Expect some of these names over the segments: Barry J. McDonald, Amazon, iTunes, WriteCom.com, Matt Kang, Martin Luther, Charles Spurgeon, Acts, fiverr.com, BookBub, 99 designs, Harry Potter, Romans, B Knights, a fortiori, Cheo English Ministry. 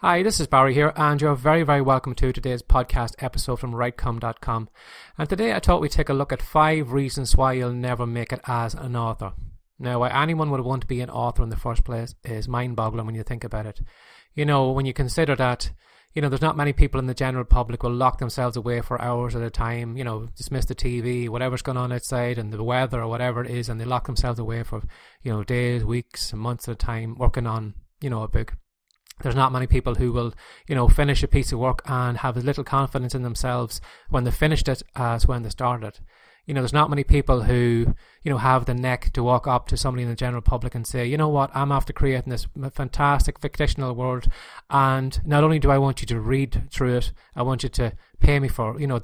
Hi, this is Barry here, and you're very, very welcome to today's podcast episode from WriteCom.com. And today I thought we'd take a look at 5 reasons why you'll never make it as an author. Now, why anyone would want to be an author in the first place is mind-boggling when you think about it. You know, when you consider that, you know, there's not many people in the general public will lock themselves away for hours at a time, you know, dismiss the TV, whatever's going on outside, and the weather or whatever it is, and they lock themselves away for, you know, days, weeks, months at a time, working on, you know, a book. There's not many people who will, you know, finish a piece of work and have as little confidence in themselves when they finished it as when they started. You know, there's not many people who, you know, have the neck to walk up to somebody in the general public and say, you know what, I'm after creating this fantastic fictional world, and not only do I want you to read through it, I want you to pay me for, you know,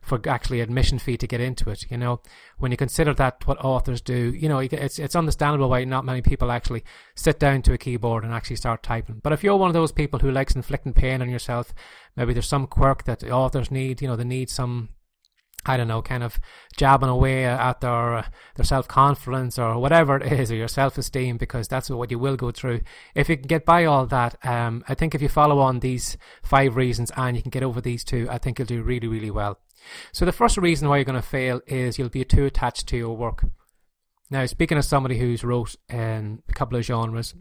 for actually admission fee to get into it. You know, when you consider that what authors do, you know, it's understandable why not many people actually sit down to a keyboard and actually start typing. But if you're one of those people who likes inflicting pain on yourself, maybe there's some quirk that authors need, you know, they need some, I don't know, kind of jabbing away at their self-confidence or whatever it is, or your self-esteem, because that's what you will go through. If you can get by all that, I think if you follow on these 5 reasons and you can get over these 2, I think you'll do really, really well. So the first reason why you're going to fail is you'll be too attached to your work. Now, speaking as somebody who's wrote in a couple of genres,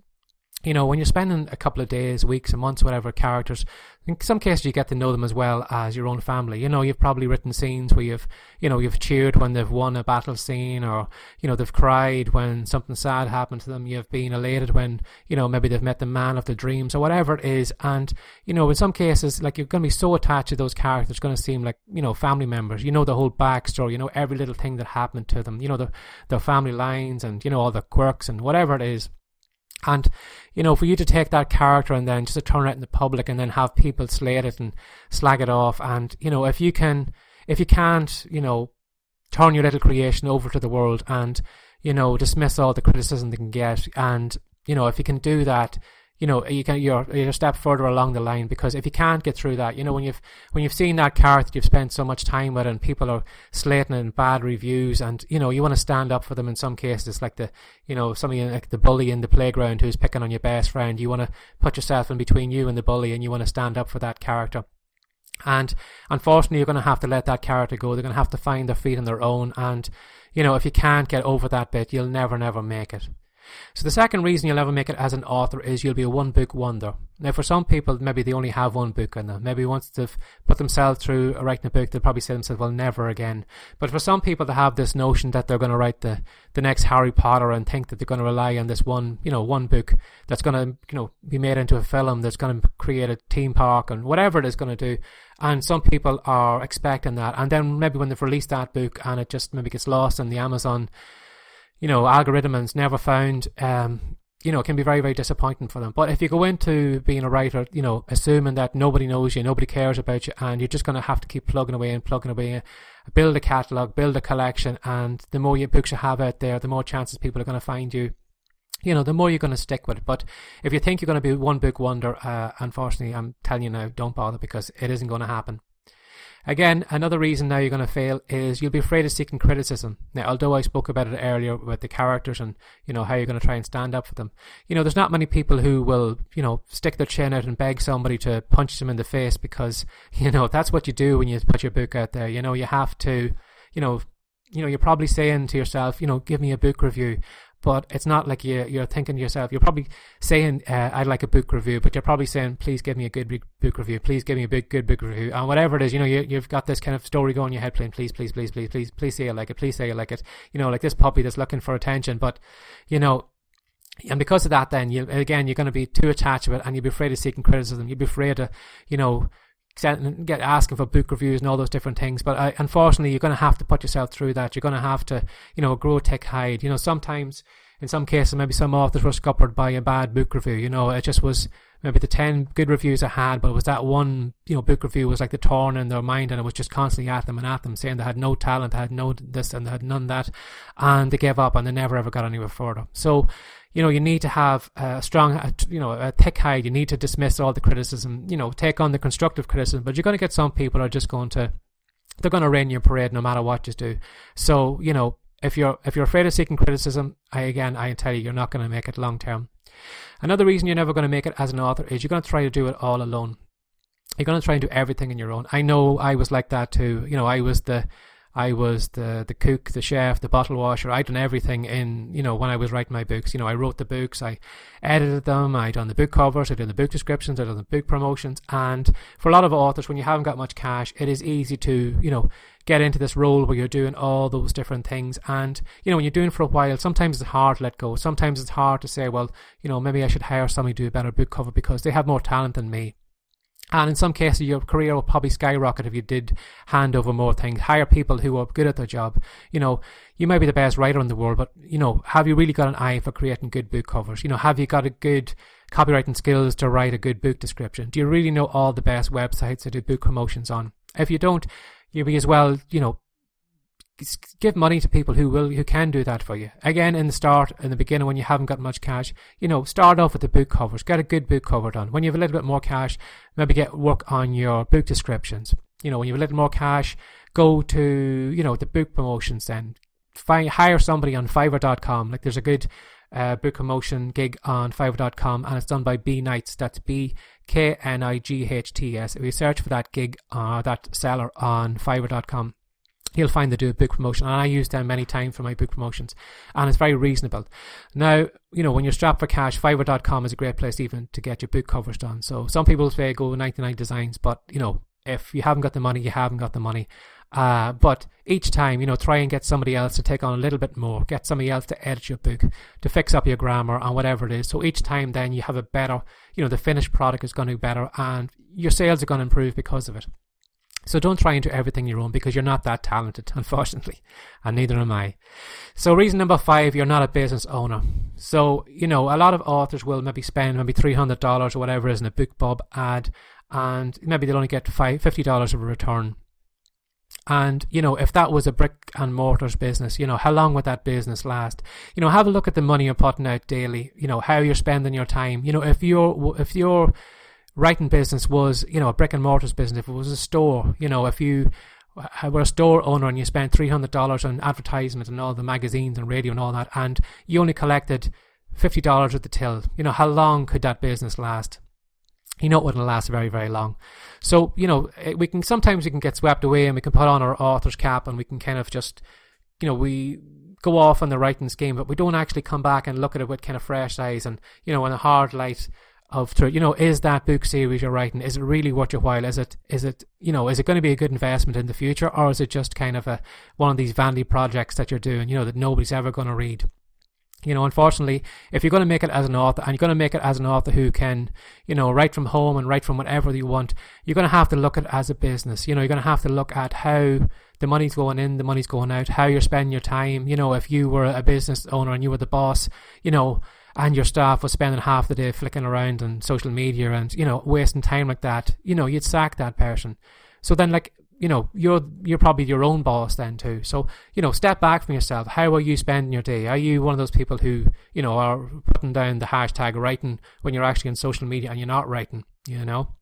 you know, when you're spending a couple of days, weeks, and months, whatever, characters, in some cases you get to know them as well as your own family. You know, you've probably written scenes where you've cheered when they've won a battle scene, or, you know, they've cried when something sad happened to them. You've been elated when, you know, maybe they've met the man of their dreams or whatever it is. And, you know, in some cases, like, you're going to be so attached to those characters, it's going to seem like, you know, family members. You know the whole backstory, you know, every little thing that happened to them, you know, their family lines and, you know, all the quirks and whatever it is. And, you know, for you to take that character and then just to turn it in the public and then have people slate it and slag it off, and, you know, if you can't, you know, turn your little creation over to the world and, you know, dismiss all the criticism they can get, and, you know, if you can do that, you know, you're a step further along the line. Because if you can't get through that, you know, when you've seen that character, you've spent so much time with it, and people are slating it in bad reviews, and, you know, you want to stand up for them in some cases, like the, you know, somebody like the bully in the playground who's picking on your best friend. You want to put yourself in between you and the bully, and you want to stand up for that character. And unfortunately, you're going to have to let that character go. They're going to have to find their feet on their own. And, you know, if you can't get over that bit, you'll never make it. So the second reason you'll never make it as an author is you'll be a one-book wonder. Now, for some people, maybe they only have one book in them. Maybe once they've put themselves through writing a book, they'll probably say to themselves, well, never again. But for some people, they have this notion that they're going to write the next Harry Potter and think that they're going to rely on this one, you know, one book that's going to, you know, be made into a film, that's going to create a theme park and whatever it is going to do. And some people are expecting that. And then maybe when they've released that book and it just maybe gets lost in the Amazon, you know, algorithm and it's never found, you know, it can be very, very disappointing for them. But if you go into being a writer, you know, assuming that nobody knows you, nobody cares about you, and you're just going to have to keep plugging away, build a catalogue, build a collection, and the more books you have out there, the more chances people are going to find you, you know, the more you're going to stick with it. But if you think you're going to be a one-book wonder, unfortunately, I'm telling you now, don't bother, because it isn't going to happen. Again, another reason now you're going to fail is you'll be afraid of seeking criticism. Now, although I spoke about it earlier about the characters and, you know, how you're going to try and stand up for them, you know, there's not many people who will, you know, stick their chin out and beg somebody to punch them in the face, because, you know, that's what you do when you put your book out there. You know, you have to, you know, you're probably saying to yourself, you know, give me a book review. But it's not like you're thinking to yourself, you're probably saying, I'd like a book review, but you're probably saying, please give me a good book review, please give me a good book review, and whatever it is, you know, you've got this kind of story going in your head playing, please say you like it, you know, like this puppy that's looking for attention. But, you know, and because of that, then, you're going to be too attached to it, and you'll be afraid of seeking criticism, you'll be afraid of, you know, asking for book reviews and all those different things. But unfortunately, you're going to have to put yourself through that. You're going to have to, you know, grow thick hide. You know, sometimes in some cases maybe some authors were scuppered by a bad book review. You know, it just was maybe the 10 good reviews I had, but it was that one, you know, book review was like the thorn in their mind, and it was just constantly at them saying they had no talent, they had no this and they had none that, and they gave up and they never ever got anywhere further. So, you know, you need to have a strong, you know, a thick hide. You need to dismiss all the criticism, you know, take on the constructive criticism, but you're going to get some people are just going to, they're going to rain your parade no matter what you do. So, you know, if you're afraid of seeking criticism, I tell you, you're not going to make it long term. Another reason you're never going to make it as an author is you're going to try to do it all alone. You're going to try and do everything on your own. I know I was like that too. You know, I was the cook, the chef, the bottle washer. I'd done everything in, you know, when I was writing my books. You know, I wrote the books, I edited them, I'd done the book covers, I'd done the book descriptions, I'd done the book promotions. And for a lot of authors, when you haven't got much cash, it is easy to, you know, get into this role where you're doing all those different things. And, you know, when you're doing for a while, sometimes it's hard to let go. Sometimes it's hard to say, well, you know, maybe I should hire somebody to do a better book cover because they have more talent than me. And in some cases, your career will probably skyrocket if you did hand over more things, hire people who are good at their job. You know, you may be the best writer in the world, but, you know, have you really got an eye for creating good book covers? You know, have you got a good copywriting skills to write a good book description? Do you really know all the best websites to do book promotions on? If you don't, you may as well, you know, give money to people who can do that for you. Again, in the beginning, when you haven't got much cash, you know, start off with the book covers. Get a good book cover done. When you have a little bit more cash, maybe get work on your book descriptions. You know, when you have a little more cash, go to, you know, the book promotions then. Hire somebody on fiverr.com. Like, there's a good book promotion gig on fiverr.com, and it's done by B Knights. That's BKNIGHTS. If you search for that gig, that seller on fiverr.com, you'll find they do a book promotion, and I use them many times for my book promotions, and it's very reasonable. Now, you know, when you're strapped for cash, fiverr.com is a great place even to get your book covers done. So some people say go 99 designs, but, you know, if you haven't got the money, you haven't got the money. But each time, you know, try and get somebody else to take on a little bit more, get somebody else to edit your book, to fix up your grammar and whatever it is. So each time then you have a better, you know, the finished product is going to be better and your sales are going to improve because of it. So don't try and do everything your own because you're not that talented, unfortunately, and neither am I. So reason number 5, you're not a business owner. So, you know, a lot of authors will maybe spend maybe $300 or whatever it is in a BookBub ad, and maybe they'll only get $50 of a return. And, you know, if that was a brick and mortars business, you know, how long would that business last? You know, have a look at the money you're putting out daily, you know, how you're spending your time. You know, if your writing business was, you know, a brick and mortars business, if it was a store, you know, if you were a store owner and you spent $300 on advertisement and all the magazines and radio and all that, and you only collected $50 at the till, you know, how long could that business last? You know, it wouldn't last very, very long. So, you know, sometimes we can get swept away and we can put on our author's cap and we can kind of just, you know, we go off on the writing scheme, but we don't actually come back and look at it with kind of fresh eyes and, you know, in a hard light of through, you know, is that book series you're writing, is it really worth your while? Is it, you know, is it going to be a good investment in the future, or is it just kind of one of these vanity projects that you're doing, you know, that nobody's ever going to read? You know, unfortunately, if you're going to make it as an author, and you're going to make it as an author who can, you know, write from home and write from whatever you want, you're going to have to look at it as a business. You know, you're going to have to look at how the money's going in, the money's going out, how you're spending your time. You know, if you were a business owner and you were the boss, you know, and your staff was spending half the day flicking around on social media and, you know, wasting time like that, you know, you'd sack that person. So then, like, you know, you're probably your own boss then too. So, you know, step back from yourself. How are you spending your day? Are you one of those people who, you know, are putting down the hashtag writing when you're actually on social media and you're not writing, you know?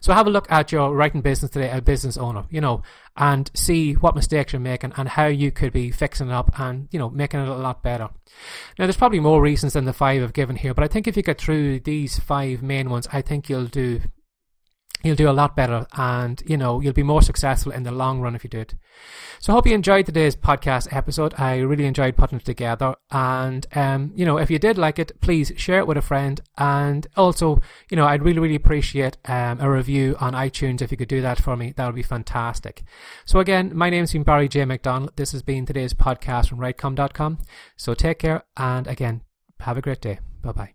So have a look at your writing business today, a business owner, you know, and see what mistakes you're making and how you could be fixing it up and, you know, making it a lot better. Now, there's probably more reasons than the 5 I've given here, but I think if you get through these 5 main ones, I think you'll do a lot better and, you know, you'll be more successful in the long run if you do it. So I hope you enjoyed today's podcast episode. I really enjoyed putting it together. And, you know, if you did like it, please share it with a friend. And also, you know, I'd really, really appreciate a review on iTunes. If you could do that for me, that would be fantastic. So again, my name's been Barry J. McDonald. This has been today's podcast from WriteCom.com. So take care. And again, have a great day. Bye-bye.